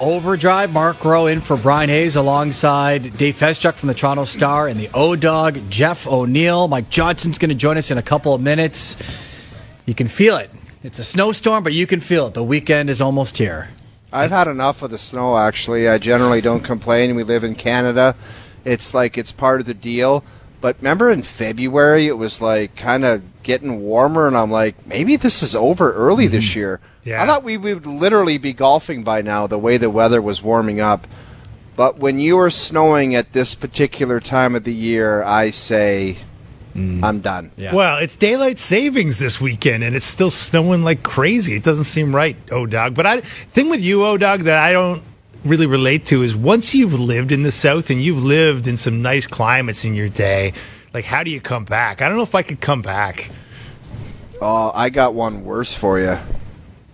Overdrive, Mark Rowe in for Brian Hayes alongside Dave Feschuk from the Toronto Star and the O-Dog, Jeff O'Neill. Mike Johnson's going to join us in a couple of minutes. You can feel it. It's a snowstorm, but you can feel it. The weekend is almost here. I've had enough of the snow, actually. I generally don't complain. We live in Canada. It's like it's part of the deal. But remember in February, it was like kind of getting warmer, and I'm like, maybe this is over early this year. Yeah. I thought we would literally be golfing by now the way the weather was warming up. But when you are snowing at this particular time of the year, I say, I'm done. Yeah. Well, it's daylight savings this weekend, and it's still snowing like crazy. It doesn't seem right, O-Dog. But the thing with you, O-Dog, that I don't really relate to is once you've lived in the South and you've lived in some nice climates in your day, like, how do you come back? I don't know if I could come back. Oh, I got one worse for you.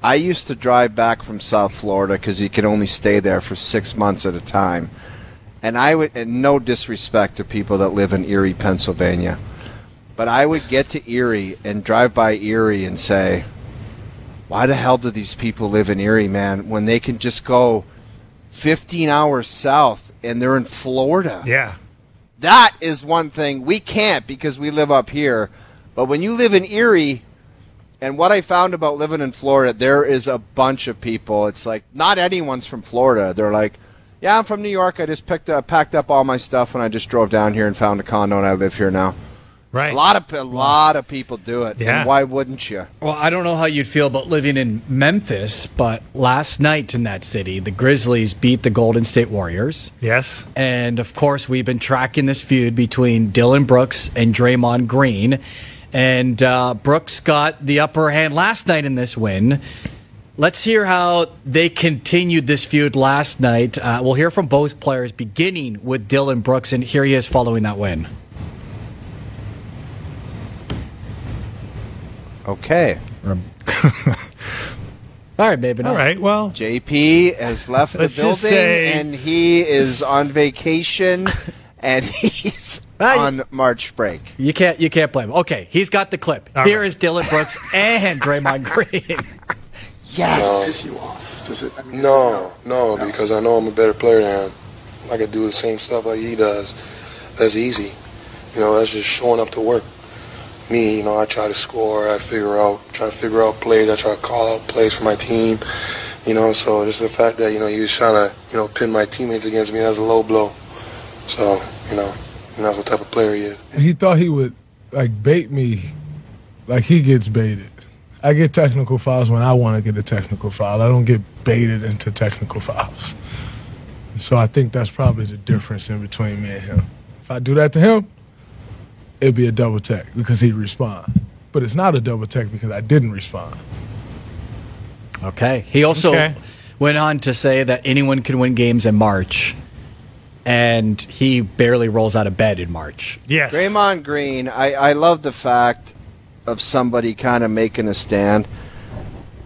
I used to drive back from South Florida because you could only stay there for 6 months at a time. And I would, and no disrespect to people that live in Erie, Pennsylvania, but I would get to Erie and drive by Erie and say, why the hell do these people live in Erie, man, when they can just go 15 hours south and they're in Florida? Yeah. That is one thing we can't because we live up here. But when you live in Erie, and what I found about living in Florida, there is a bunch of people. It's like not anyone's from Florida. They're like, yeah, I'm from New York. I just packed up all my stuff and I just drove down here and found a condo and I live here now. Right. A lot of people do it. Yeah. And why wouldn't you? Well, I don't know how you'd feel about living in Memphis, but last night in that city, the Grizzlies beat the Golden State Warriors. Yes. And, of course, we've been tracking this feud between Dillon Brooks and Draymond Green. And Brooks got the upper hand last night in this win. Let's hear how they continued this feud last night. We'll hear from both players, beginning with Dillon Brooks, and here he is following that win. Okay. All right, baby. All right, well. JP has left the building, and he is on vacation, and he's on March break. You can't blame him. Okay, he's got the clip. Here is Dillon Brooks and Draymond Green. Yes. No, because I know I'm a better player than him. I can do the same stuff like he does. That's easy. You know, that's just showing up to work. Me, you know, I try to score, I try to figure out plays, I try to call out plays for my team, you know, so just the fact that, you know, he was trying to, you know, pin my teammates against me, that's a low blow. So, you know, and that's what type of player he is. He thought he would, like, bait me like he gets baited. I get technical fouls when I want to get a technical foul. I don't get baited into technical fouls. So I think that's probably the difference in between me and him. If I do that to him, it'd be a double tech because he'd respond. But it's not a double tech because I didn't respond. Okay. He also went on to say that anyone can win games in March, and he barely rolls out of bed in March. Yes. Draymond Green, I love the fact of somebody kind of making a stand,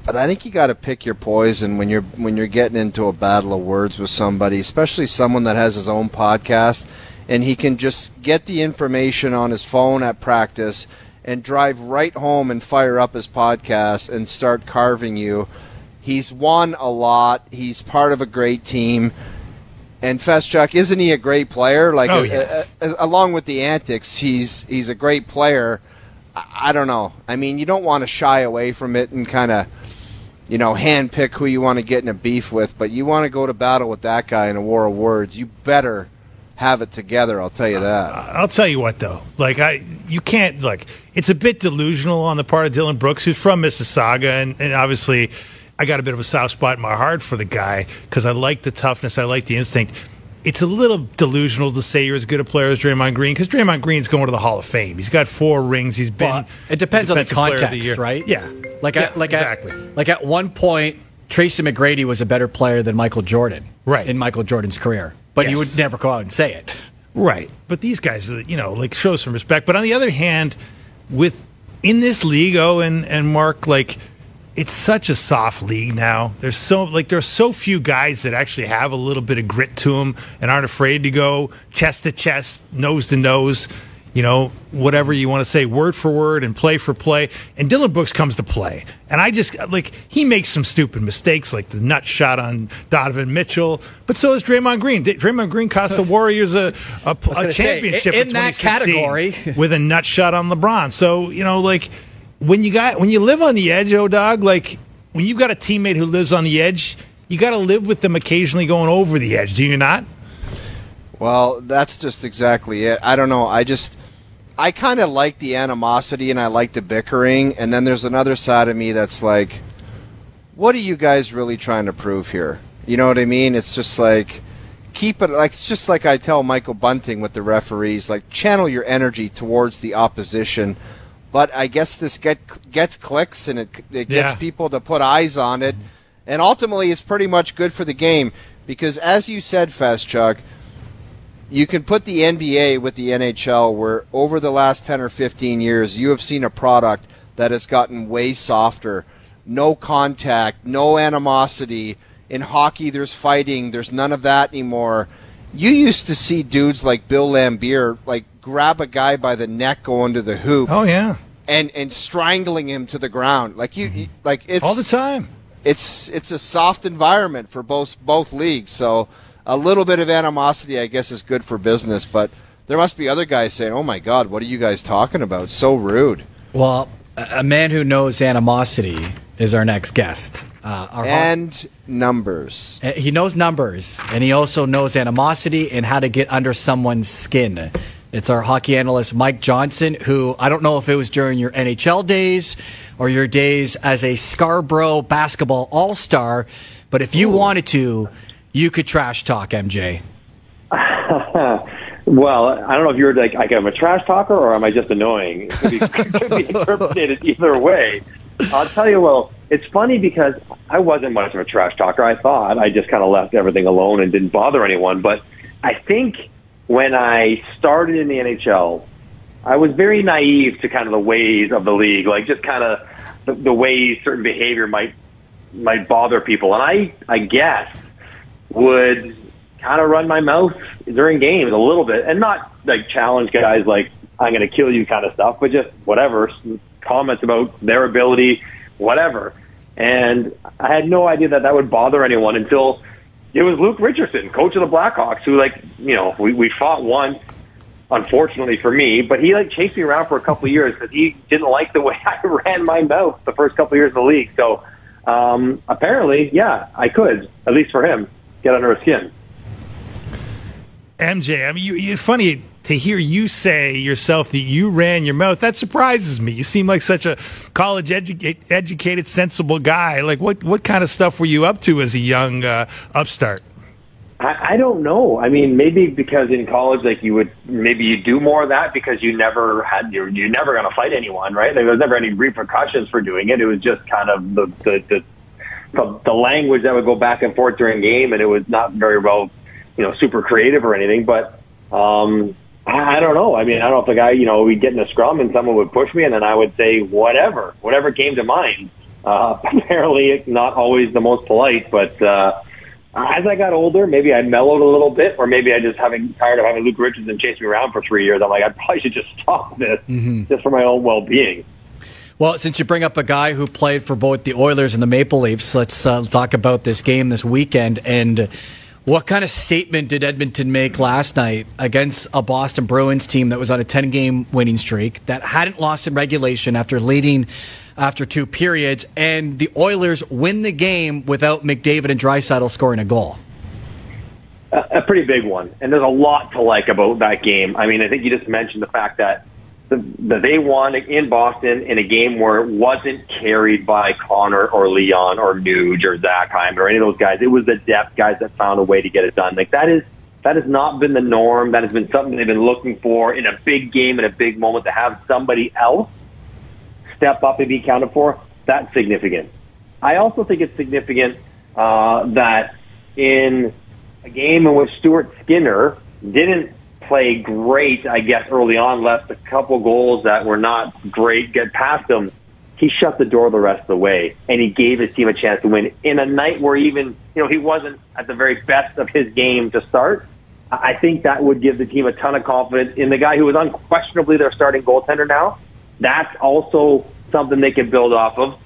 but I think you got to pick your poison when you're getting into a battle of words with somebody, especially someone that has his own podcast. And he can just get the information on his phone at practice and drive right home and fire up his podcast and start carving you. He's won a lot. He's part of a great team. And Feschuk, isn't he a great player? Like, along with the antics, he's a great player. I don't know. I mean, you don't want to shy away from it and kind of, you know, handpick who you want to get in a beef with. But you want to go to battle with that guy in a war of words. You better have it together, I'll tell you that. I'll tell you what, though. Like, you can't, like, it's a bit delusional on the part of Dillon Brooks, who's from Mississauga, and obviously I got a bit of a soft spot in my heart for the guy because I like the toughness, I like the instinct. It's a little delusional to say you're as good a player as Draymond Green because Draymond Green's going to the Hall of Fame. He's got 4 rings. He's been it depends on the context, right? Yeah. Exactly. At one point, Tracy McGrady was a better player than Michael Jordan in Michael Jordan's career. But you would never go out and say it. Right. But these guys, you know, like, show some respect. But on the other hand, in this league, and Mark, like, it's such a soft league now. There are so few guys that actually have a little bit of grit to them and aren't afraid to go chest to chest, nose to nose. you know, whatever you want to say, word for word and play for play. And Dillon Brooks comes to play. And I just, like, he makes some stupid mistakes, like the nut shot on Donovan Mitchell. But so is Draymond Green. Draymond Green cost the Warriors a championship in that category with a nut shot on LeBron. So, you know, like, when you live on the edge, O-Dog, like, when you've got a teammate who lives on the edge, you got to live with them occasionally going over the edge, do you not? Well, that's just exactly it. I don't know. I kind of like the animosity and I like the bickering. And then there's another side of me that's like, what are you guys really trying to prove here? You know what I mean? It's just like, keep it like, it's just like I tell Michael Bunting with the referees, like, channel your energy towards the opposition. But I guess this gets clicks and it gets people to put eyes on it. And ultimately, it's pretty much good for the game because, as you said, Fast Chuck, you can put the NBA with the NHL where over the last 10 or 15 years, you have seen a product that has gotten way softer. No contact, no animosity. In hockey, there's fighting. There's none of that anymore. You used to see dudes like Bill Lambier, like, grab a guy by the neck going to the hoop. Oh, yeah. And strangling him to the ground. Like, you like, it's all the time. It's a soft environment for both leagues, so a little bit of animosity, I guess, is good for business. But there must be other guys saying, "Oh my God, what are you guys talking about? So rude." Well, a man who knows animosity is our next guest. Numbers. He knows numbers, and he also knows animosity and how to get under someone's skin. It's our hockey analyst, Mike Johnson, who I don't know if it was during your NHL days or your days as a Scarborough basketball all-star, but if you wanted to, you could trash talk, MJ. Well, I don't know if you're like, I'm a trash talker or am I just annoying? It could be interpreted either way. I'll tell you, well, it's funny because I wasn't much of a trash talker, I thought. I just kind of left everything alone and didn't bother anyone, but I think when I started in the NHL, I was very naive to kind of the ways of the league, like just kind of the ways certain behavior might bother people. And I guess, would kind of run my mouth during games a little bit and not like challenge guys like, I'm going to kill you kind of stuff, but just whatever, comments about their ability, whatever. And I had no idea that would bother anyone until it was Luke Richardson, coach of the Blackhawks, who, like, you know, we fought once, unfortunately for me, but he, like, chased me around for a couple of years because he didn't like the way I ran my mouth the first couple of years of the league. So, apparently, yeah, I could, at least for him, get under his skin. MJ, I mean, it's funny to hear you say yourself that you ran your mouth. That surprises me. You seem like such a college educated, sensible guy. Like, what kind of stuff were you up to as a young upstart? I don't know. I mean, maybe because in college, like, you do more of that because you're never going to fight anyone, right? Like, there was never any repercussions for doing it. It was just kind of the language that would go back and forth during game, and it was not very well, you know, super creative or anything. But I don't know. I mean, I don't know if the guy, you know, we'd get in a scrum and someone would push me, and then I would say whatever came to mind. Apparently, it's not always the most polite, but as I got older, maybe I mellowed a little bit, or maybe I just tired of having Luke Richardson chase me around for 3 years. I'm like, I probably should just stop this just for my own well-being. Well, since you bring up a guy who played for both the Oilers and the Maple Leafs, let's talk about this game this weekend. And what kind of statement did Edmonton make last night against a Boston Bruins team that was on a 10-game winning streak, that hadn't lost in regulation after leading after two periods, and the Oilers win the game without McDavid and Draisaitl scoring a goal? A pretty big one, and there's a lot to like about that game. I mean, I think you just mentioned the fact that they won in Boston in a game where it wasn't carried by Connor or Leon or Nuge or Zachheim or any of those guys. It was the depth guys that found a way to get it done. Like, that has not been the norm. That has been something they've been looking for in a big game, in a big moment, to have somebody else step up and be accounted for. That's significant. I also think it's significant that in a game in which Stuart Skinner didn't play great, I guess, early on, left a couple goals that were not great get past him, he shut the door the rest of the way, and he gave his team a chance to win in a night where even, you know, he wasn't at the very best of his game to start. I think that would give the team a ton of confidence in the guy who is unquestionably their starting goaltender now. That's also something they can build off of.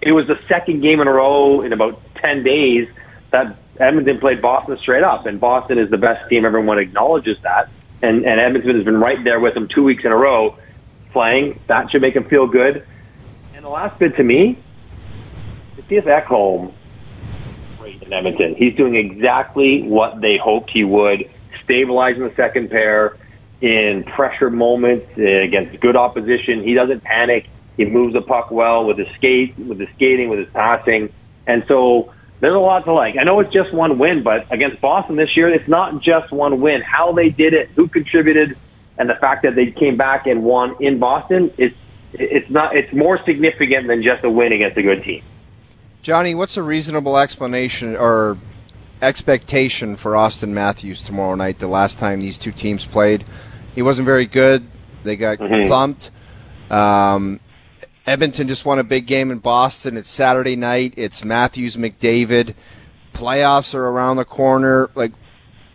It was the second game in a row in about 10 days that Edmonton played Boston straight up, and Boston is the best team. Everyone acknowledges that, and Edmonton has been right there with them 2 weeks in a row playing. That should make them feel good. And the last bit to me, Mattias Ekholm, great in Edmonton. He's doing exactly what they hoped he would, stabilizing the second pair in pressure moments against good opposition. He doesn't panic. He moves the puck well with his skate, with his skating, with his passing. And so there's a lot to like. I know it's just one win, but against Boston this year, it's not just one win. How they did it, who contributed, and the fact that they came back and won in Boston, it's more significant than just a win against a good team. Johnny, what's a reasonable explanation or expectation for Auston Matthews tomorrow night? The last time these two teams played, he wasn't very good. They got thumped. Edmonton just won a big game in Boston. It's Saturday night. It's Matthews, McDavid. Playoffs are around the corner. Like,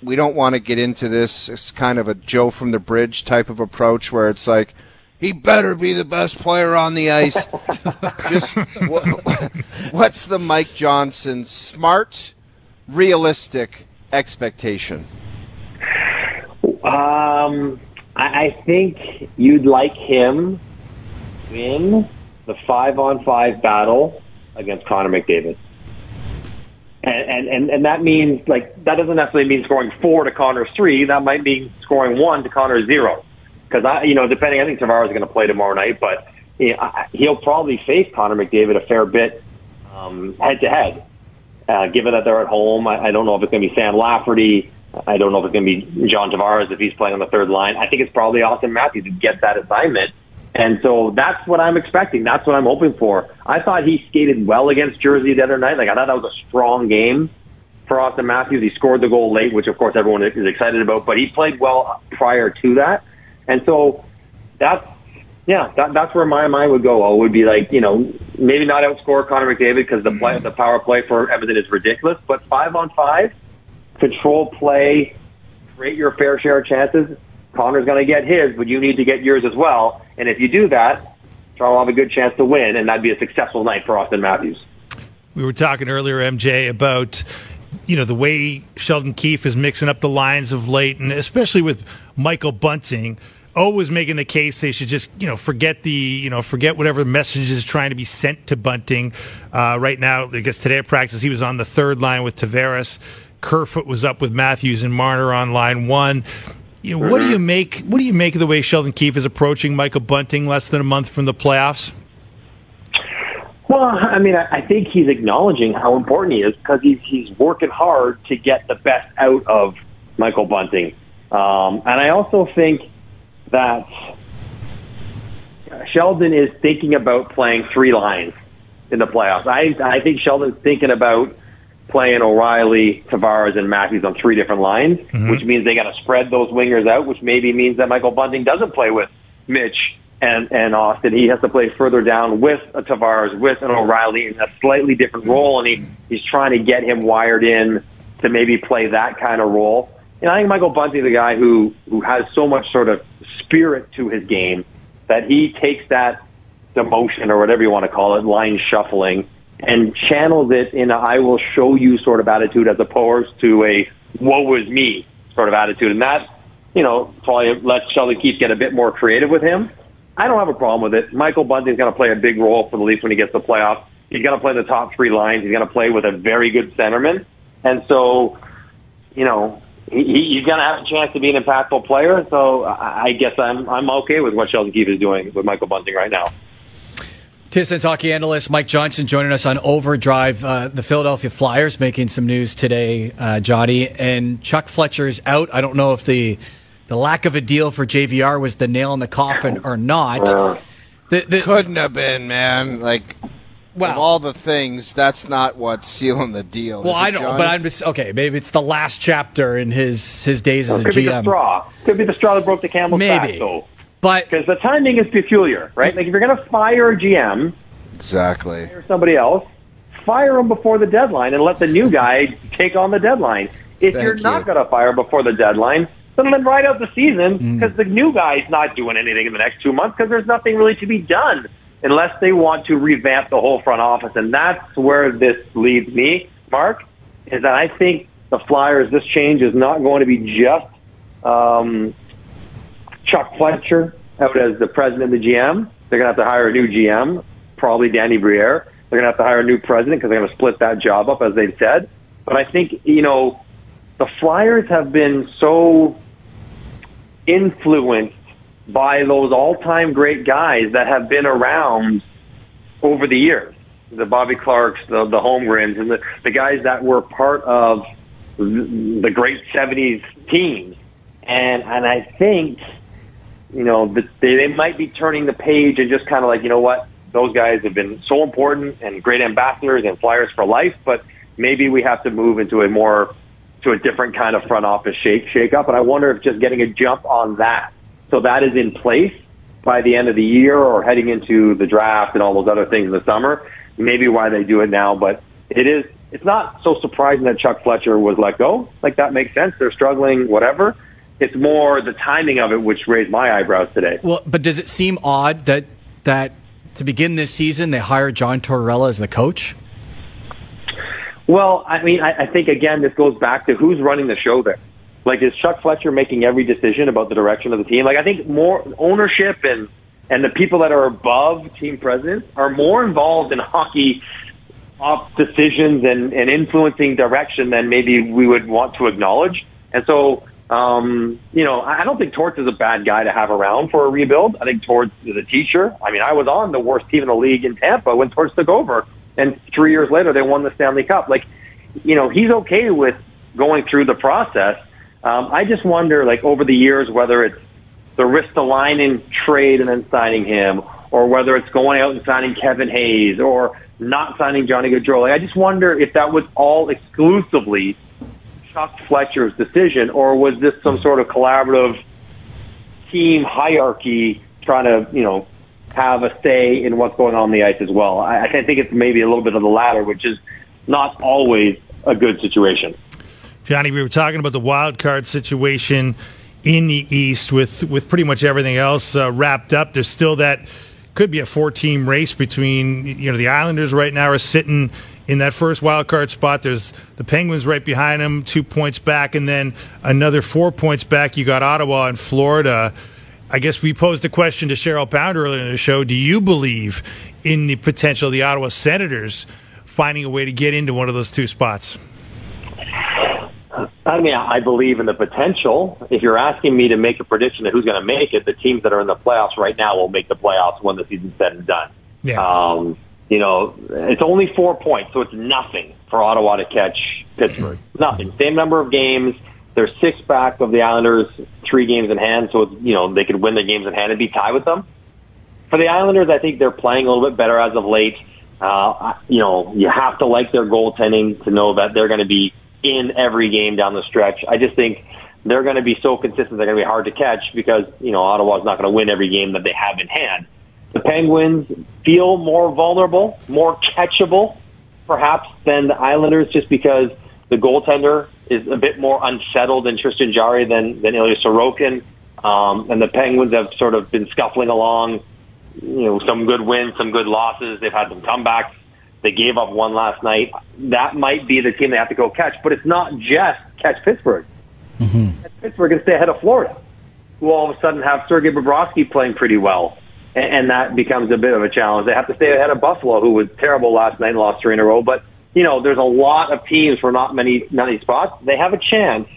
we don't want to get into this. It's kind of a Joe from the Bridge type of approach where it's like, he better be the best player on the ice. Just what's the Mike Johnson smart, realistic expectation? I think you'd like him win the 5-on-5 battle against Connor McDavid. And that means, like, that doesn't necessarily mean scoring 4 to Connor's 3. That might mean scoring 1 to Connor's 0. Because, depending, I think Tavares is going to play tomorrow night, but he'll probably face Connor McDavid a fair bit head-to-head. Given that they're at home, I don't know if it's going to be Sam Lafferty. I don't know if it's going to be John Tavares if he's playing on the third line. I think it's probably Auston Matthews who gets that assignment. And so that's what I'm expecting. That's what I'm hoping for. I thought he skated well against Jersey the other night. Like, I thought that was a strong game for Auston Matthews. He scored the goal late, which, of course, everyone is excited about. But he played well prior to that. And so that's where my mind would go. I would be like, maybe not outscore Connor McDavid because the power play for Edmonton is ridiculous. But 5-on-5, control play, create your fair share of chances. Connor's going to get his, but you need to get yours as well. And if you do that, Toronto will have a good chance to win, and that'd be a successful night for Auston Matthews. We were talking earlier, MJ, about the way Sheldon Keefe is mixing up the lines of late, and especially with Michael Bunting, always making the case they should just forget whatever message is trying to be sent to Bunting. Right now, I guess today at practice, he was on the third line with Tavares. Kerfoot was up with Matthews and Marner on line one. What do you make of the way Sheldon Keefe is approaching Michael Bunting less than a month from the playoffs? Well, I mean, I think he's acknowledging how important he is because he's working hard to get the best out of Michael Bunting. And I also think that Sheldon is thinking about playing three lines in the playoffs. I think Sheldon's thinking about playing O'Reilly, Tavares, and Matthews on three different lines, which means they got to spread those wingers out, which maybe means that Michael Bunting doesn't play with Mitch and Austin. He has to play further down with a Tavares, with an O'Reilly in a slightly different role, and he's trying to get him wired in to maybe play that kind of role. And I think Michael Bunting's a guy who has so much sort of spirit to his game that he takes that demotion or whatever you want to call it, line shuffling, and channels it in a I will show you sort of attitude as opposed to a woe is me sort of attitude. And that, probably lets Sheldon Keefe get a bit more creative with him. I don't have a problem with it. Michael Bunting's going to play a big role for the Leafs when he gets to the playoffs. He's going to play the top three lines. He's going to play with a very good centerman. And so, he's going to have a chance to be an impactful player. So I guess I'm okay with what Sheldon Keefe is doing with Michael Bunting right now. Tissan's hockey analyst Mike Johnson joining us on Overdrive. The Philadelphia Flyers making some news today, Johnny. And Chuck Fletcher is out. I don't know if the lack of a deal for JVR was the nail in the coffin or not. Couldn't have been, man. Like, of all the things, that's not what's sealing the deal. Well, I don't know, but I'm just, okay, maybe it's the last chapter in his days as a GM. Could be the straw that broke the camel's back, though. Because the timing is peculiar, right? Like, if you're going to fire a GM, exactly, or somebody else, fire him before the deadline and let the new guy take on the deadline. If you're not going to fire him before the deadline, then ride out the season because the new guy's not doing anything in the next 2 months because there's nothing really to be done unless they want to revamp the whole front office. And that's where this leads me, Mark, is that I think the Flyers, this change is not going to be just Chuck Fletcher out as the president of the GM. They're going to have to hire a new GM, probably Danny Brière. They're going to have to hire a new president because they're going to split that job up, as they've said. But I think, you know, the Flyers have been so influenced by those all-time great guys that have been around over the years. The Bobby Clarks, the Holmgrens, and the guys that were part of the great 70s team. And I think, you know, they might be turning the page and just kind of like, you know what, those guys have been so important and great ambassadors and Flyers for life, but maybe we have to move into a more, to a different kind of front office shake up. And I wonder if just getting a jump on that, so that is in place by the end of the year or heading into the draft and all those other things in the summer, maybe why they do it now. But it's not so surprising that Chuck Fletcher was let go. Like, that makes sense. They're struggling, whatever. It's more the timing of it which raised my eyebrows today. Well, but does it seem odd that to begin this season they hire John Tortorella as the coach? Well, I mean, I think, again, this goes back to who's running the show there. Like, is Chuck Fletcher making every decision about the direction of the team? Like, I think more ownership and the people that are above team presidents are more involved in hockey op decisions and influencing direction than maybe we would want to acknowledge. And so, you know, I don't think Torts is a bad guy to have around for a rebuild. I think Torts is a teacher. I mean, I was on the worst team in the league in Tampa when Torts took over. And 3 years later, they won the Stanley Cup. Like, you know, he's okay with going through the process. I just wonder, like, over the years, whether it's the Ristolainen trade and then signing him, or whether it's going out and signing Kevin Hayes, or not signing Johnny Gaudreau. Like, I just wonder if that was all exclusively Chuck Fletcher's decision, or was this some sort of collaborative team hierarchy trying to, you know, have a say in what's going on the ice as well. I think it's maybe a little bit of the latter, which is not always a good situation. Johnny, we were talking about the wild card situation in the East with pretty much everything else wrapped up. There's still that could be a 4-team race between, you know, the Islanders right now are sitting in that first wild card spot. There's the Penguins right behind them, 2 points back, and then another 4 points back. You got Ottawa and Florida. I guess we posed the question to Cheryl Pound earlier in the show. Do you believe in the potential of the Ottawa Senators finding a way to get into one of those two spots? I mean, I believe in the potential. If you're asking me to make a prediction of who's going to make it, the teams that are in the playoffs right now will make the playoffs when the season's said and done. Yeah. You know, it's only 4 points, so it's nothing for Ottawa to catch Pittsburgh. Nothing. Same number of games. They're 6 back of the Islanders, 3 games in hand, so, it's, you know, they could win their games in hand and be tied with them. For the Islanders, I think they're playing a little bit better as of late. You know, you have to like their goaltending to know that they're going to be in every game down the stretch. I just think they're going to be so consistent, they're going to be hard to catch because, you know, Ottawa's not going to win every game that they have in hand. The Penguins feel more vulnerable, more catchable, perhaps, than the Islanders just because the goaltender is a bit more unsettled in Tristan Jarry than Ilya Sorokin. And the Penguins have sort of been scuffling along, you know, some good wins, some good losses. They've had some comebacks. They gave up one last night. That might be the team they have to go catch, but it's not just catch Pittsburgh. Mm-hmm. Catch Pittsburgh and stay ahead of Florida, who all of a sudden have Sergei Bobrovsky playing pretty well. And that becomes a bit of a challenge. They have to stay ahead of Buffalo, who was terrible last night and lost 3 in a row, but you know, there's a lot of teams for not many spots. They have a chance.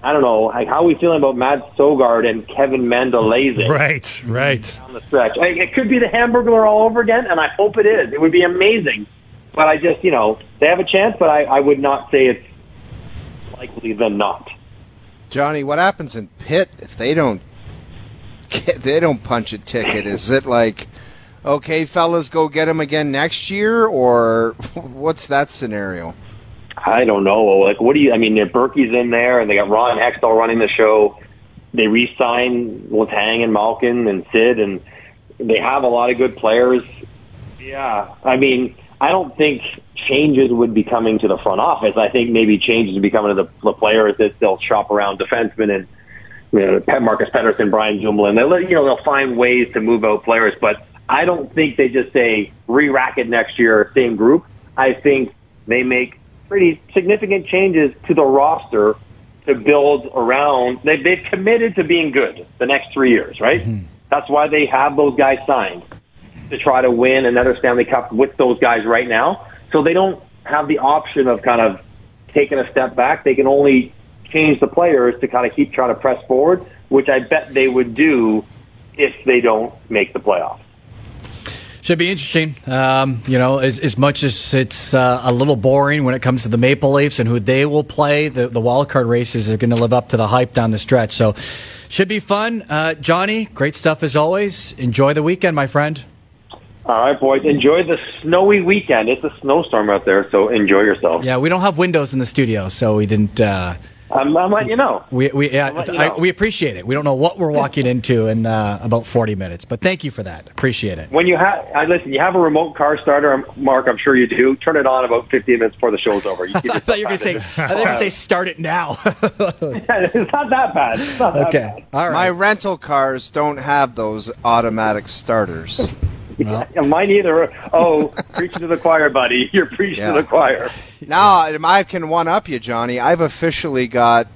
I don't know. Like, how are we feeling about Matt Sogard and Kevin Mandelazzi? Right. Down the stretch. I mean, it could be the Hamburglar all over again, and I hope it is. It would be amazing. But I just, you know, they have a chance, but I would not say it's likely than not. Johnny, what happens in Pitt if they don't punch a ticket? Is it like, okay, fellas, go get him again next year, or what's that scenario? I don't know. Like, Berkey's in there, and they got Ron Hextall running the show. They re-sign Letang and Malkin and Sid, and they have a lot of good players. Yeah, I mean, I don't think changes would be coming to the front office. I think maybe changes would be coming to the players that they'll shop around defensemen and, you know, Marcus Pettersson, Brian Jumelin. They'll find ways to move out players, but I don't think they just say re-rack it next year, same group. I think they make pretty significant changes to the roster to build around. They've committed to being good the next 3 years, right? Mm-hmm. That's why they have those guys signed, to try to win another Stanley Cup with those guys right now. So they don't have the option of kind of taking a step back. They can only change the players to kind of keep trying to press forward, which I bet they would do if they don't make the playoffs. Should be interesting. As much as it's a little boring when it comes to the Maple Leafs and who they will play, the wild card races are going to live up to the hype down the stretch. So should be fun. Johnny, great stuff as always. Enjoy the weekend, my friend. All right, boys. Enjoy the snowy weekend. It's a snowstorm out there, so enjoy yourself. Yeah, we don't have windows in the studio, so we didn't... I'm letting you know. We appreciate it. We don't know what we're walking into in about 40 minutes, but thank you for that. Appreciate it. When you have, listen, you have a remote car starter, Mark. I'm sure you do. Turn it on about 15 minutes before the show's over. I thought you were going to say start it now. It's not that bad. It's not that bad. All right. My rental cars don't have those automatic starters. Well. Yeah, mine either. Oh, preaching to the choir, buddy. You're preaching to the choir. Now, I can one-up you, Johnny. I've officially got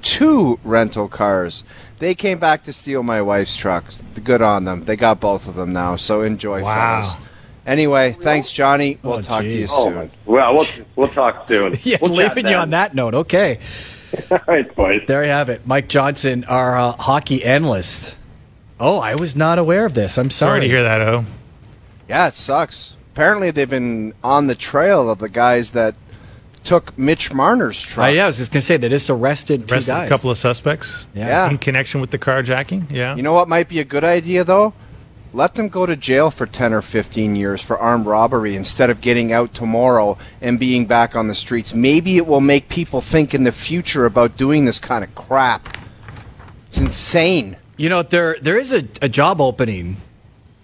2 rental cars. They came back to steal my wife's truck. Good on them. They got both of them now, so enjoy, fellas. Anyway, thanks, Johnny. We'll talk to you soon. Well, we'll talk soon. Yeah, we'll leaving you on that note. Okay. All right, boys. There you have it. Mike Johnson, our hockey analyst. Oh, I was not aware of this. I'm sorry to hear that, O. Yeah, it sucks. Apparently, they've been on the trail of the guys that took Mitch Marner's truck. I was just going to say, they just arrested 2 guys. A couple of suspects in connection with the carjacking. Yeah. You know what might be a good idea, though? Let them go to jail for 10 or 15 years for armed robbery instead of getting out tomorrow and being back on the streets. Maybe it will make people think in the future about doing this kind of crap. It's insane. You know, there is a job opening.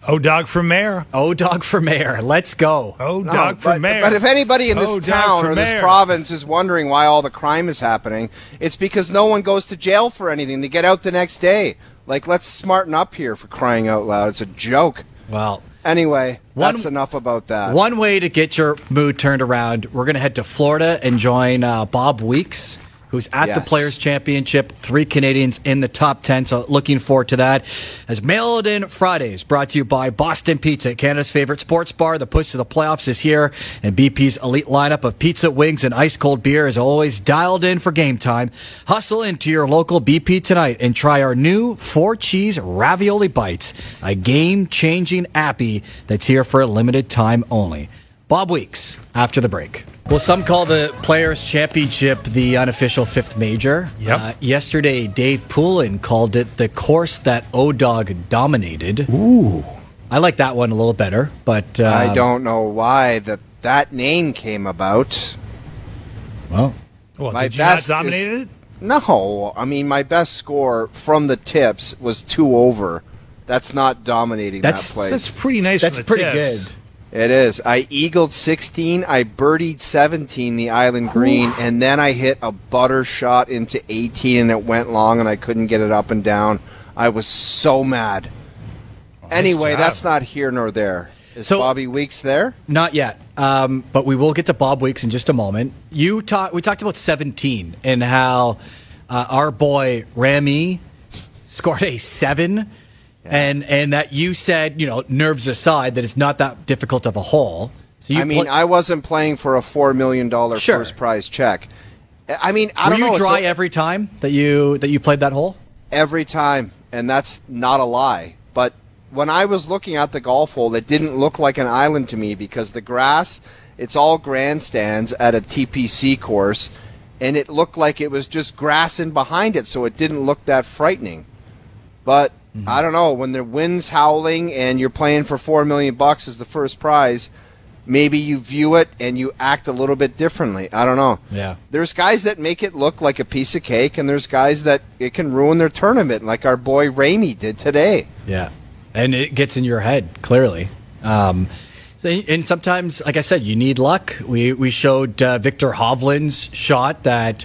O-Dog for mayor. O-Dog for mayor. Let's go. O-Dog for mayor. But if anybody in this town or this province is wondering why all the crime is happening, it's because no one goes to jail for anything. They get out the next day. Like, let's smarten up here, for crying out loud. It's a joke. Well, anyway, that's enough about that. One way to get your mood turned around, we're going to head to Florida and join Bob Weeks, who's at the Players' Championship, 3 Canadians in the top 10, so looking forward to that. As Mail It In Fridays, brought to you by Boston Pizza, Canada's favorite sports bar. The push to the playoffs is here, and BP's elite lineup of pizza, wings, and ice-cold beer is always dialed in for game time. Hustle into your local BP tonight and try our new 4-cheese ravioli bites, a game-changing appy that's here for a limited time only. Bob Weeks, after the break. Well, some call the Players' Championship the unofficial 5th major. Yep. Yesterday, Dave Poulin called it the course that O-Dog dominated. Ooh. I like that one a little better, but... I don't know why that name came about. Well did you not dominate it? No. I mean, my best score from the tips was 2 over. That's not dominating that place. That's pretty nice. That's pretty good. It is. I eagled 16, I birdied 17, the island green, and then I hit a butter shot into 18, and it went long, and I couldn't get it up and down. I was so mad. Nice job. That's not here nor there. Is Bobby Weeks there? Not yet, but we will get to Bob Weeks in just a moment. We talked about 17 and how our boy Ramy scored a 7. And that you said, nerves aside, that it's not that difficult of a hole. So I wasn't playing for a $4 million first prize check. I mean, I don't know. Were you dry every time that you played that hole? Every time, and that's not a lie. But when I was looking at the golf hole, it didn't look like an island to me because the grass, it's all grandstands at a TPC course, and it looked like it was just grass in behind it, so it didn't look that frightening. But... I don't know, when the wind's howling and you're playing for $4 million as the first prize, maybe you view it and you act a little bit differently. I don't know. Yeah. There's guys that make it look like a piece of cake, and there's guys that it can ruin their tournament, like our boy Ramy did today. Yeah, and it gets in your head, clearly. and sometimes, like I said, you need luck. We showed Victor Hovland's shot that,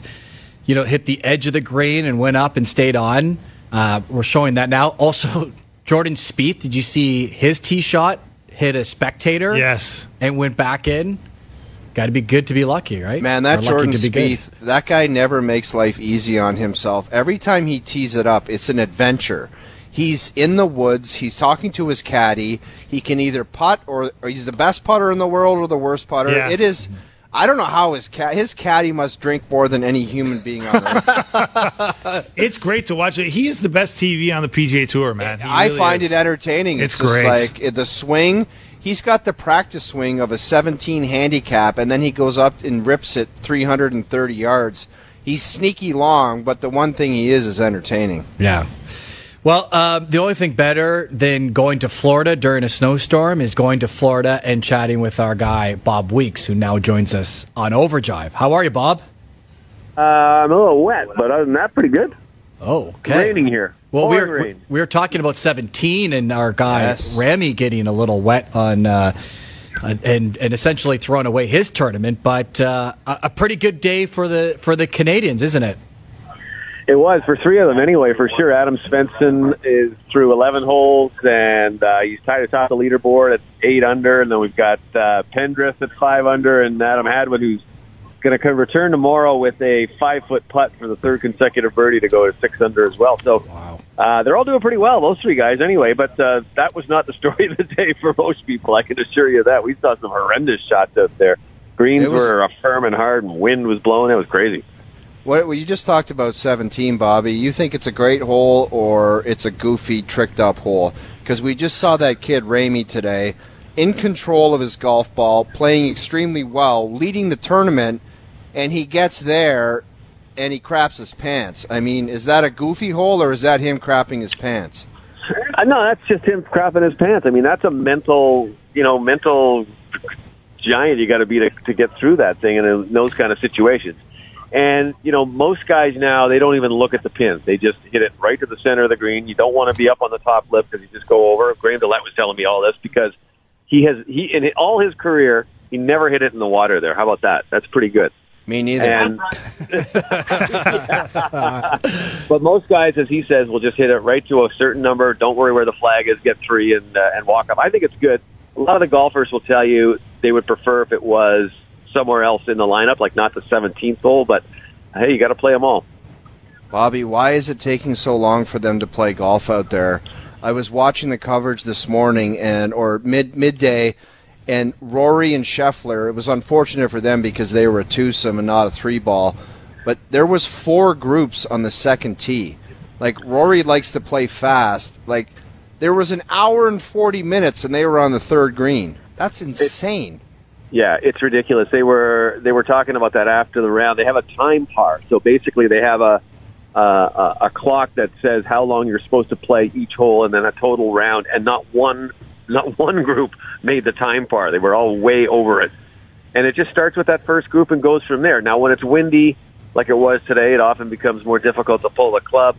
you know, hit the edge of the green and went up and stayed on. We're showing that now. Also, Jordan Spieth, did you see his tee shot hit a spectator? Yes. And went back in? Got to be good to be lucky, right? Man, that Jordan Spieth, that guy never makes life easy on himself. Every time he tees it up, it's an adventure. He's in the woods. He's talking to his caddy. He can either putt, or he's the best putter in the world or the worst putter. Yeah. It is... I don't know how his caddy must drink more than any human being on earth. It's great to watch. He is the best TV on the PGA Tour, man. I really find it entertaining. It's great. Like the swing, he's got the practice swing of a 17 handicap, and then he goes up and rips it 330 yards. He's sneaky long, but the one thing he is entertaining. Yeah. Well, the only thing better than going to Florida during a snowstorm is going to Florida and chatting with our guy, Bob Weeks, who now joins us on Overdrive. How are you, Bob? I'm a little wet, but other than that, pretty good. Oh, okay. It's raining here. Well, we were talking about 17 and our guy, yes, Ramy, getting a little wet on and essentially throwing away his tournament, but a pretty good day for the Canadians, isn't it? It was, for three of them anyway, for sure. Adam Svensson is through 11 holes, and he's tied atop the leaderboard at 8 under. And then we've got Pendrith at 5 under, and Adam Hadwin, who's going to return tomorrow with a 5-foot putt for the third consecutive birdie to go to 6 under as well. So wow. They're all doing pretty well, those three guys anyway. But that was not the story of the day for most people, I can assure you that. We saw some horrendous shots out there. Greens were firm and hard, and wind was blowing. It was crazy. Well, you just talked about 17, Bobby. You think it's a great hole or it's a goofy, tricked-up hole? Because we just saw that kid, Ramy, today, in control of his golf ball, playing extremely well, leading the tournament, and he gets there and he craps his pants. I mean, is that a goofy hole or is that him crapping his pants? No, that's just him crapping his pants. I mean, that's a mental giant you got to be to get through that thing in those kind of situations. And, you know, most guys now, they don't even look at the pins. They just hit it right to the center of the green. You don't want to be up on the top lip because you just go over. Graham DeLaet was telling me all this because in all his career, he never hit it in the water there. How about that? That's pretty good. Me neither. But most guys, as he says, will just hit it right to a certain number. Don't worry where the flag is. Get three and walk up. I think it's good. A lot of the golfers will tell you they would prefer if it was somewhere else in the lineup, like not the 17th hole, but hey, you got to play them all. Bobby, why is it taking so long for them to play golf out there? I was watching the coverage this morning midday, and Rory and Scheffler, it was unfortunate for them because they were a twosome and not a three ball, but there was four groups on the second tee. Like, Rory likes to play fast. Like, there was an hour and 40 minutes and they were on the third green. That's insane. Yeah, it's ridiculous. They were talking about that after the round. They have a time par, so basically they have a clock that says how long you're supposed to play each hole, and then a total round. And not one group made the time par. They were all way over it, and it just starts with that first group and goes from there. Now, when it's windy, like it was today, it often becomes more difficult to pull the club.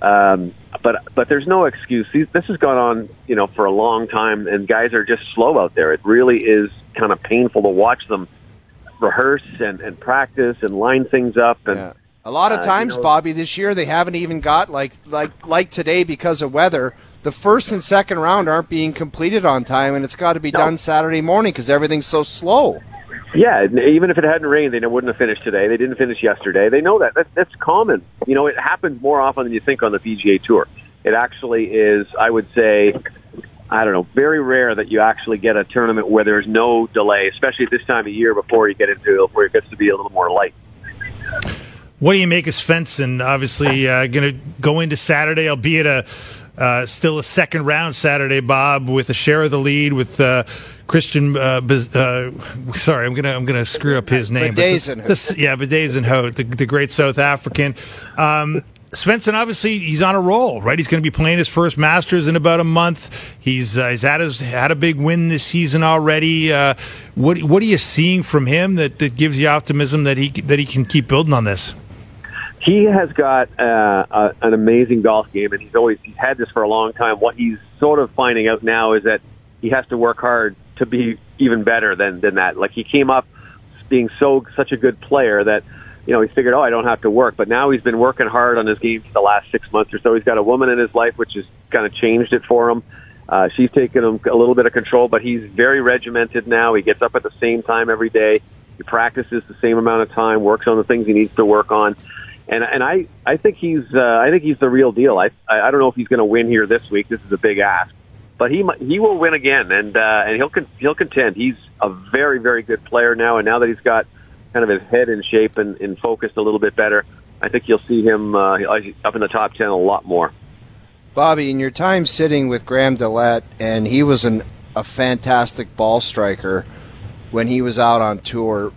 But there's no excuse. This has gone on, you know, for a long time, and guys are just slow out there. It really is kind of painful to watch them rehearse and practice and line things up. And yeah. A lot of times, you know, Bobby, this year they haven't even got like today because of weather. The first and second round aren't being completed on time, and it's got to be done Saturday morning because everything's so slow. Yeah, even if it hadn't rained, they wouldn't have finished today. They didn't finish yesterday. They know that. That's common. You know, it happens more often than you think on the PGA Tour. It actually is, I would say, I don't know, very rare that you actually get a tournament where there's no delay, especially this time of year where it gets to be a little more light. What do you make of Svensson? Obviously, going to go into Saturday, albeit still a second round Saturday, Bob, with a share of the lead with Christiaan. Sorry, I'm gonna screw up his name. Bezuidenhout, the great South African. Svensson, obviously, he's on a roll, right? He's going to be playing his first Masters in about a month. He's had a big win this season already. What are you seeing from him that gives you optimism that he can keep building on this? He has got an amazing golf game, and he's had this for a long time. What he's sort of finding out now is that he has to work hard to be even better than that. Like, he came up being such a good player that, you know, he figured, oh, I don't have to work. But now he's been working hard on his game for the last 6 months or so. He's got a woman in his life, which has kind of changed it for him. She's taken him a little bit of control, but he's very regimented now. He gets up at the same time every day. He practices the same amount of time, works on the things he needs to work on. And I think he's the real deal. I don't know if he's going to win here this week. This is a big ask, but he will win again, and he'll contend. He's a very, very good player now, and now that he's got kind of his head in shape and focused a little bit better, I think you'll see him up in the top 10 a lot more. Bobby, in your time sitting with Graham DeLaet, and he was a fantastic ball striker when he was out on tour,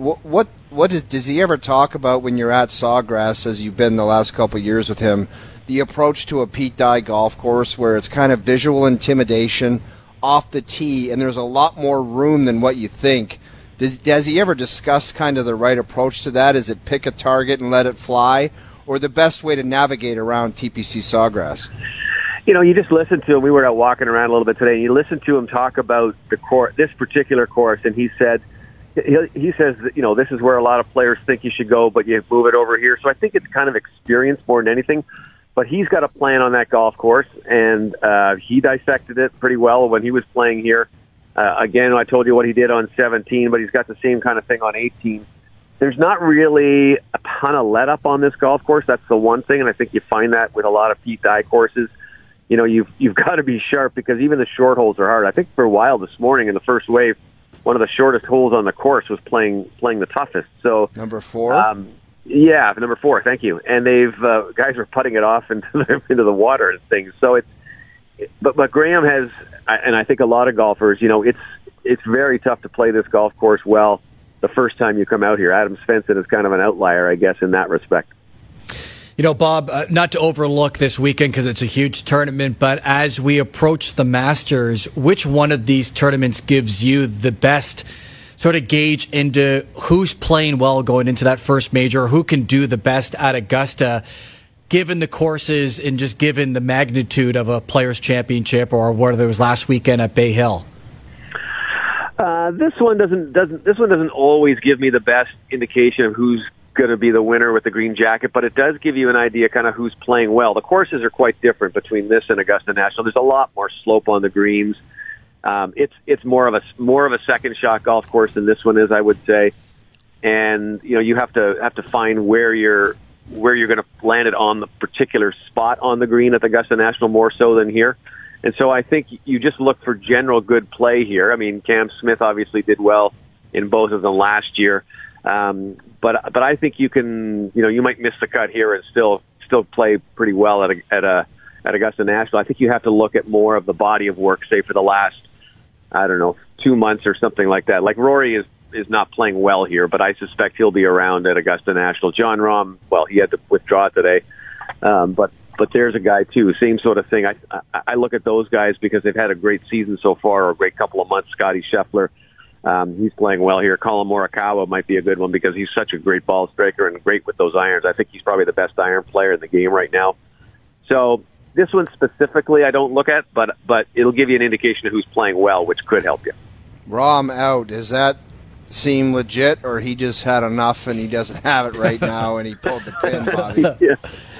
does he ever talk about when you're at Sawgrass, as you've been the last couple of years with him, the approach to a Pete Dye golf course where it's kind of visual intimidation off the tee and there's a lot more room than what you think? Does he ever discuss kind of the right approach to that? Is it pick a target and let it fly, or the best way to navigate around TPC Sawgrass? You know, you just listen to him. We were out walking around a little bit today, and you listen to him talk about the course, this particular course, and he said, he says, that, you know, this is where a lot of players think you should go, but you move it over here. So I think it's kind of experience more than anything. But he's got a plan on that golf course, and he dissected it pretty well when he was playing here. Again, I told you what he did on 17, but he's got the same kind of thing on 18. There's not really a ton of let-up on this golf course. That's the one thing, and I think you find that with a lot of Pete Dye courses. You know, you've got to be sharp because even the short holes are hard. I think for a while this morning in the first wave, one of the shortest holes on the course was playing the toughest. So number 4. Yeah, number 4. Thank you. And they've guys were putting it off into the water and things. So but Graham has, and I think a lot of golfers, you know, it's very tough to play this golf course well the first time you come out here. Adam Svensson is kind of an outlier, I guess, in that respect. You know, Bob, not to overlook this weekend because it's a huge tournament, but as we approach the Masters, which one of these tournaments gives you the best sort of gauge into who's playing well going into that first major, who can do the best at Augusta, given the courses and just given the magnitude of a Players' Championship or whatever it was last weekend at Bay Hill? This one doesn't always give me the best indication of who's going to be the winner with the green jacket, but it does give you an idea kind of who's playing well. The courses are quite different between this and Augusta National. There's a lot more slope on the greens. It's more of a second shot golf course than this one is, I would say. And you know, you have to find where you're going to land it on the particular spot on the green at Augusta National more so than here. And so I think you just look for general good play here. I mean, Cam Smith obviously did well in both of them last year. But I think you can, you know, you might miss the cut here and still play pretty well at Augusta National. I think you have to look at more of the body of work, say for the last, I don't know, 2 months or something like that. Like Rory is not playing well here, but I suspect he'll be around at Augusta National. John Rahm, well, he had to withdraw today, but there's a guy too, same sort of thing. I look at those guys because they've had a great season so far, or a great couple of months. Scottie Scheffler. He's playing well here. Colin Morikawa might be a good one because he's such a great ball striker and great with those irons. I think he's probably the best iron player in the game right now. So this one specifically I don't look at, but it'll give you an indication of who's playing well, which could help you. Rahm out. Does that seem legit, or he just had enough and he doesn't have it right now and he pulled the pin, Bobby?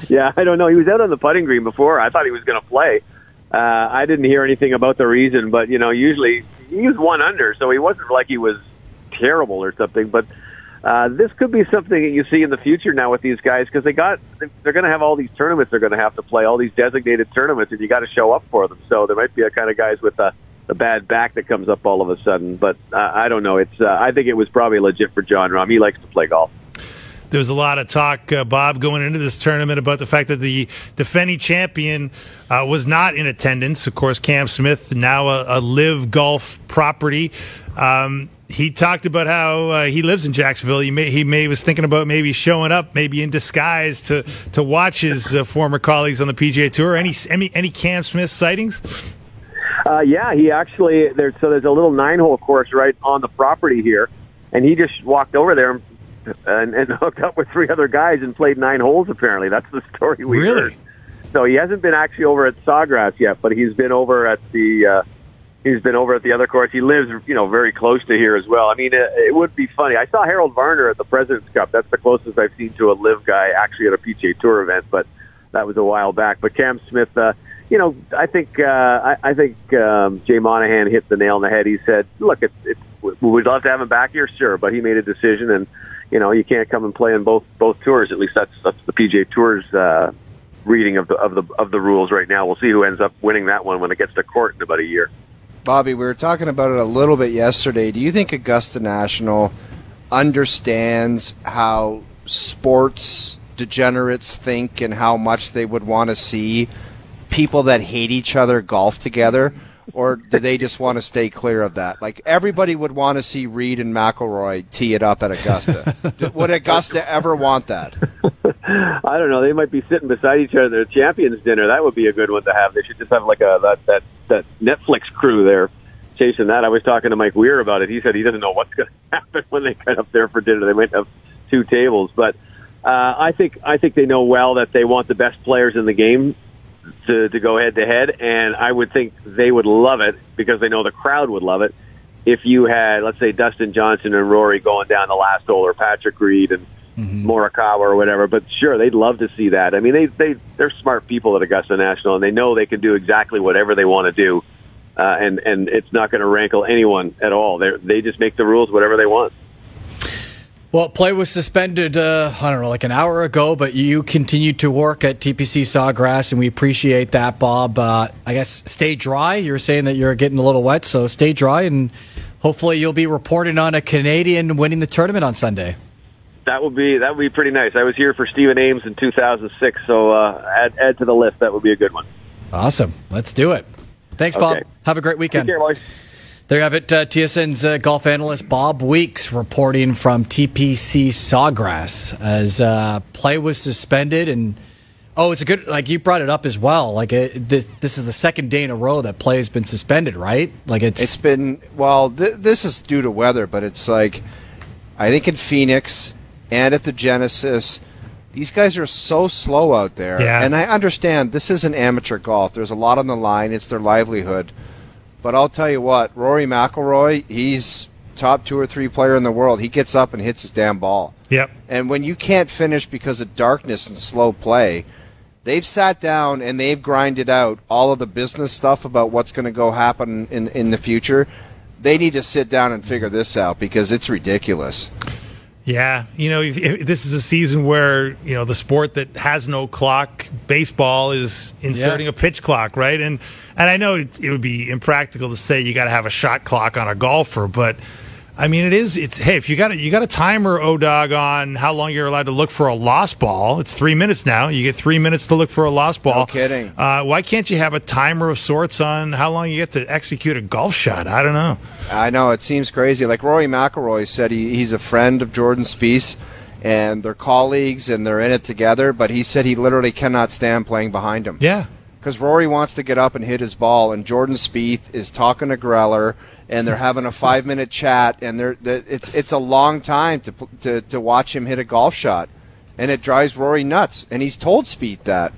Yeah, I don't know. He was out on the putting green before. I thought he was going to play. I didn't hear anything about the reason, but, you know, usually he was one under, so he wasn't like he was terrible or something. But this could be something that you see in the future now with these guys because they're going to have all these tournaments they're going to have to play, all these designated tournaments, and you got to show up for them. So there might be a kind of guys with a bad back that comes up all of a sudden. But I don't know. I think it was probably legit for John Rahm. He likes to play golf. There was a lot of talk, Bob, going into this tournament about the fact that the defending champion was not in attendance. Of course, Cam Smith, now a live golf property. He talked about how he lives in Jacksonville. He was thinking about maybe showing up, maybe in disguise, to watch his former colleagues on the PGA Tour. Any Cam Smith sightings? Yeah, he actually there's a little 9-hole course right on the property here, and he just walked over there and hooked up with 3 other guys and played 9 holes, apparently. That's the story we heard. So he hasn't been actually over at Sawgrass yet, but he's been over at the He's been over at the other course. He lives, you know, very close to here as well. I mean, it would be funny. I saw Harold Varner at the President's Cup. That's the closest I've seen to a live guy actually at a PGA Tour event, but that was a while back. But Cam Smith, you know, I think Jay Monahan hit the nail on the head. He said, "Look, we'd love to have him back here, sure, but he made a decision, and you know, you can't come and play in both tours. At least that's the PGA Tour's reading of the rules right now. We'll see who ends up winning that one when it gets to court in about a year." Bobby, we were talking about it a little bit yesterday. Do you think Augusta National understands how sports degenerates think and how much they would want to see people that hate each other golf together? Or do they just want to stay clear of that? Like, everybody would want to see Reed and McIlroy tee it up at Augusta. Would Augusta ever want that? I don't know. They might be sitting beside each other at Champions Dinner. That would be a good one to have. They should just have like that Netflix crew there chasing that. I was talking to Mike Weir about it. He said he doesn't know what's going to happen when they get up there for dinner. They might have two tables, but I think they know well that they want the best players in the game to go head to head, and I would think they would love it because they know the crowd would love it. If you had, let's say, Dustin Johnson and Rory going down the last hole, or Patrick Reed and Morikawa or whatever, but sure, they'd love to see that. I mean, they're smart people at Augusta National, and they know they can do exactly whatever they want to do, and it's not going to rankle anyone at all. They just make the rules whatever they want. Well, play was suspended, I don't know, like an hour ago, but you continued to work at TPC Sawgrass, and we appreciate that, Bob. I guess stay dry. You were saying that you're getting a little wet, so stay dry, and hopefully you'll be reporting on a Canadian winning the tournament on Sunday. That would be pretty nice. I was here for Stephen Ames in 2006, so add to the list. That would be a good one. Awesome. Let's do it. Thanks, Bob. Okay. Have a great weekend. Take care, boys. There you have it, TSN's golf analyst Bob Weeks reporting from TPC Sawgrass as play was suspended. And, it's a good, like you brought it up as well. Like, this is the second day in a row that play has been suspended, right? Like, it's been, well, this is due to weather, but it's like, I think in Phoenix and at the Genesis, these guys are so slow out there. Yeah. And I understand this isn't amateur golf. There's a lot on the line. It's their livelihood. But I'll tell you what, Rory McIlroy, he's top 2 or 3 player in the world. He gets up and hits his damn ball. Yep. And when you can't finish because of darkness and slow play, they've sat down and they've grinded out all of the business stuff about what's going to go happen in the future. They need to sit down and figure this out because it's ridiculous. Yeah, you know, this is a season where, you know, the sport that has no clock, baseball, is inserting a pitch clock, right? And I know it would be impractical to say you got to have a shot clock on a golfer, but I mean, if you got a timer, O-Dog, on how long you're allowed to look for a lost ball. It's 3 minutes now. You get 3 minutes to look for a lost ball. No kidding. Why can't you have a timer of sorts on how long you get to execute a golf shot? I don't know. I know. It seems crazy. Like Rory McIlroy said, he's a friend of Jordan Spieth, and they're colleagues, and they're in it together, but he said he literally cannot stand playing behind him. Yeah. Because Rory wants to get up and hit his ball, and Jordan Spieth is talking to Greller, and they're having a 5-minute chat, and it's a long time to watch him hit a golf shot, and it drives Rory nuts. And he's told Spieth that,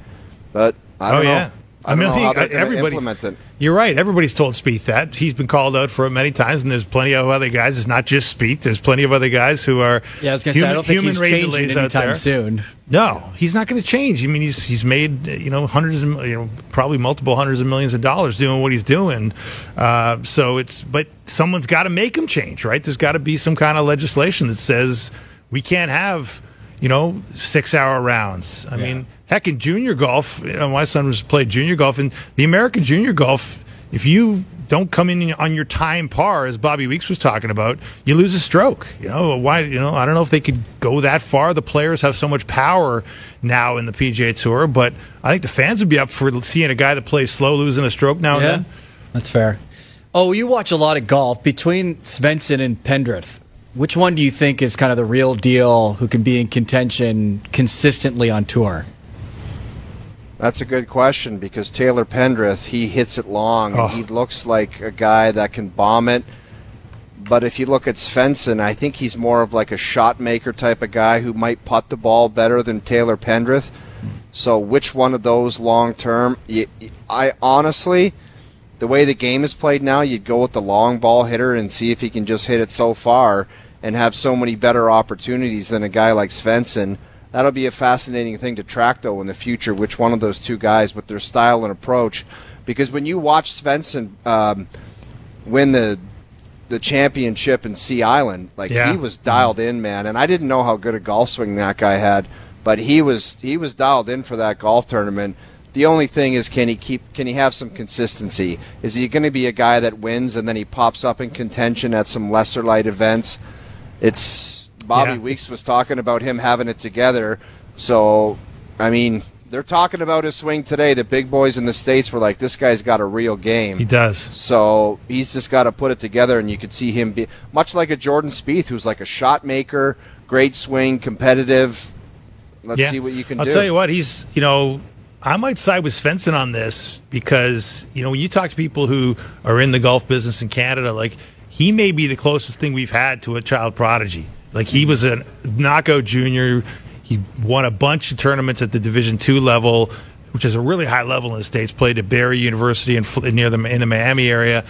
but I don't know. Yeah. I don't know how they're going to implement it. You're right. Everybody's told Spieth that. He's been called out for it many times, and there's plenty of other guys. It's not just Spieth. There's plenty of other guys who are. Yeah, I was going to say I don't think he's changing anytime soon. No, he's not going to change. I mean, he's made, you know, hundreds of, you know, probably multiple hundreds of millions of dollars doing what he's doing. But someone's got to make him change, right? There's got to be some kind of legislation that says we can't have, you know, 6-hour rounds. I mean, heck, in junior golf, you know, my son was played junior golf, and the American junior golf, if you don't come in on your time par, as Bobby Weeks was talking about, you lose a stroke. You know, why? You know, I don't know if they could go that far. The players have so much power now in the PGA Tour, but I think the fans would be up for seeing a guy that plays slow losing a stroke now and then. That's fair. Oh, you watch a lot of golf. Between Svensson and Pendrith, which one do you think is kind of the real deal, who can be in contention consistently on tour? That's a good question, because Taylor Pendrith, he hits it long. Oh. He looks like a guy that can bomb it. But if you look at Svensson, I think he's more of like a shot maker type of guy who might putt the ball better than Taylor Pendrith. So which one of those long term? I honestly, the way the game is played now, you'd go with the long ball hitter and see if he can just hit it so far and have so many better opportunities than a guy like Svensson. That'll be a fascinating thing to track, though, in the future, which one of those two guys with their style and approach. Because when you watch Svensson win the championship in Sea Island, like he was dialed in, man. And I didn't know how good a golf swing that guy had, but he was dialed in for that golf tournament. The only thing is, can he have some consistency? Is he going to be a guy that wins and then he pops up in contention at some lesser light events? It's Bobby Weeks was talking about him having it together. So, I mean, they're talking about his swing today. The big boys in the States were like, this guy's got a real game. He does. So he's just got to put it together, and you could see him be much like a Jordan Spieth, who's like a shot maker, great swing, competitive. Let's see what you can do. I'll tell you what, he's, you know, I might side with Svensson on this because, you know, when you talk to people who are in the golf business in Canada, like, he may be the closest thing we've had to a child prodigy. Like, he was a knockout junior. He won a bunch of tournaments at the Division II level, which is a really high level in the States, played at Barry University and near in the Miami area.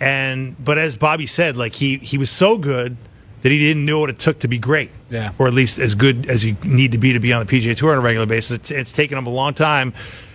But as Bobby said, like, he was so good that he didn't know what it took to be great, or at least as good as you need to be on the PGA Tour on a regular basis. It's taken him a long time.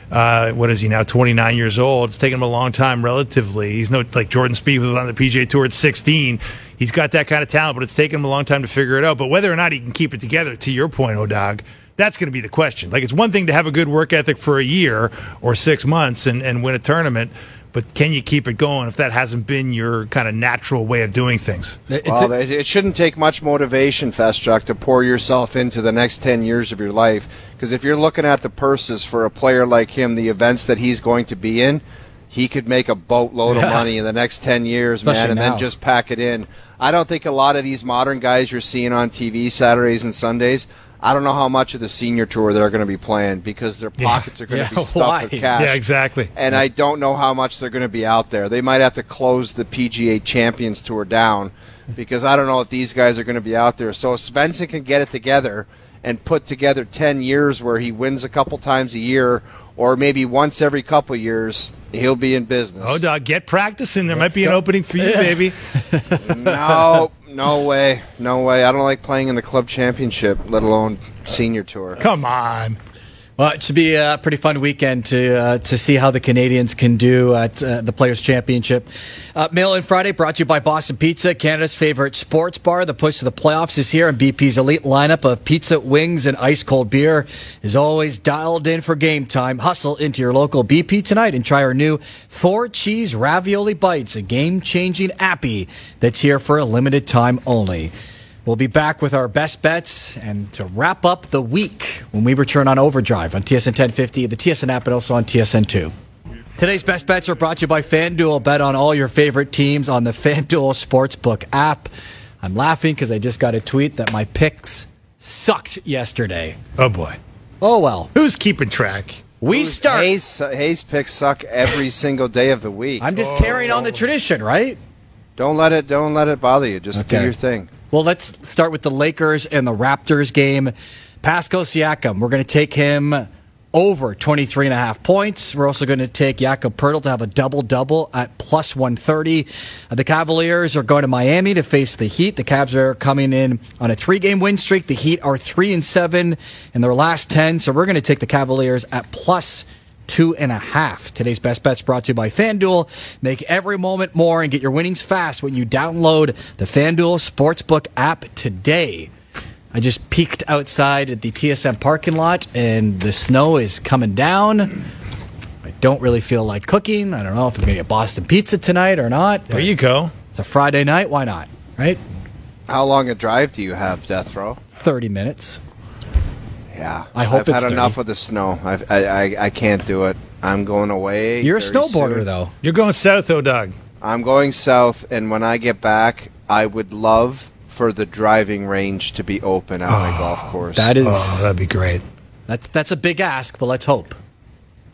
What is he now, 29 years old? It's taken him a long time relatively. He's no, like Jordan Spieth was on the PGA Tour at 16. He's got that kind of talent, but it's taken him a long time to figure it out. But whether or not he can keep it together, to your point, O'Dog, that's going to be the question. Like, it's one thing to have a good work ethic for a year or 6 months and win a tournament, but can you keep it going if that hasn't been your kind of natural way of doing things? Well, it shouldn't take much motivation, Festruck, to pour yourself into the next 10 years of your life, because if you're looking at the purses for a player like him, the events that he's going to be in, he could make a boatload of money in the next 10 years, especially man, and now. Then just pack it in. I don't think a lot of these modern guys you're seeing on TV Saturdays and Sundays, I don't know how much of the senior tour they're going to be playing because their pockets are going to be stuffed with cash. Yeah, exactly. And I don't know how much they're going to be out there. They might have to close the PGA Champions Tour down because I don't know if these guys are going to be out there. So if Svensson can get it together and put together 10 years where he wins a couple times a year or maybe once every couple years, he'll be in business. Oh, dog, get practicing. There might be an opening for you, baby. No way. I don't like playing in the club championship, let alone senior tour. Come on. Well, it should be a pretty fun weekend to see how the Canadians can do at the Players' Championship. Mail-In Friday brought to you by Boston Pizza, Canada's favorite sports bar. The push to the playoffs is here, and BP's elite lineup of pizza, wings, and ice-cold beer is always dialed in for game time. Hustle into your local BP tonight and try our new 4-cheese ravioli bites, a game-changing appy that's here for a limited time only. We'll be back with our best bets and to wrap up the week when we return on Overdrive on TSN 1050, the TSN app, and also on TSN 2. Today's best bets are brought to you by FanDuel. Bet on all your favorite teams on the FanDuel Sportsbook app. I'm laughing because I just got a tweet that my picks sucked yesterday. Oh, boy. Oh, well. Who's keeping track? We start. Hayes picks suck every single day of the week. I'm just carrying on the tradition, right? Don't let it bother you. Just do your thing. Well, let's start with the Lakers and the Raptors game. Pascal Siakam, we're going to take him over 23.5 points. We're also going to take Jakob Poeltl to have a double-double at plus 130. The Cavaliers are going to Miami to face the Heat. The Cavs are coming in on a 3-game win streak. The Heat are 3-7 in their last 10, so we're going to take the Cavaliers at plus 2.5. Today's best bets brought to you by FanDuel. Make every moment more and get your winnings fast when you download the FanDuel Sportsbook app today. I just peeked outside at the TSN parking lot and the snow is coming down. I don't really feel like cooking. I don't know if I'm going to get Boston pizza tonight or not. There you go. It's a Friday night. Why not? Right? How long a drive do you have, Death Row? 30 minutes. Yeah, I hope I've had enough of the snow. I can't do it. I'm going away. You're a snowboarder, though. You're going south, though, Doug. I'm going south, and when I get back, I would love for the driving range to be open on my golf course. That'd be great. That's a big ask, but let's hope.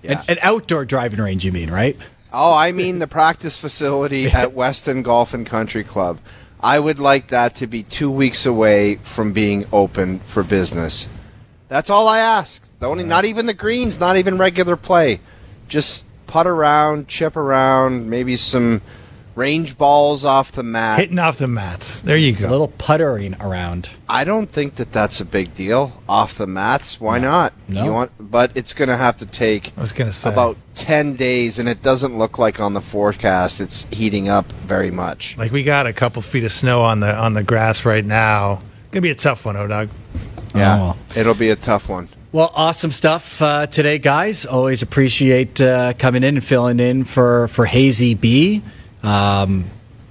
Yeah. An outdoor driving range, you mean, right? Oh, I mean the practice facility at Weston Golf and Country Club. I would like that to be 2 weeks away from being open for business. That's all I ask. Not even the greens, not even regular play. Just putt around, chip around, maybe some range balls off the mat. Hitting off the mats. There you go. A little puttering around. I don't think that that's a big deal. Off the mats, why not? No. But it's going to have to take about 10 days, and it doesn't look like on the forecast it's heating up very much. Like, we got a couple feet of snow on the grass right now. Going to be a tough one, O-Dog. Yeah, it'll be a tough one. Well, awesome stuff today, guys. Always appreciate coming in and filling in for Hazy B. Have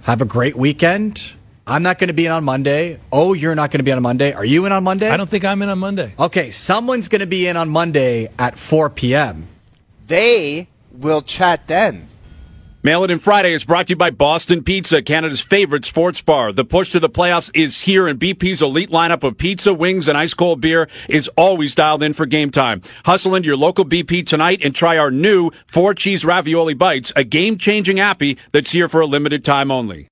a great weekend. I'm not going to be in on Monday. Oh, you're not going to be in on Monday. Are you in on Monday? I don't think I'm in on Monday. Okay, someone's going to be in on Monday at 4 p.m. They will chat then. Mail It In Friday is brought to you by Boston Pizza, Canada's favorite sports bar. The push to the playoffs is here, and BP's elite lineup of pizza, wings, and ice-cold beer is always dialed in for game time. Hustle into your local BP tonight and try our new 4-cheese ravioli bites, a game-changing appy that's here for a limited time only.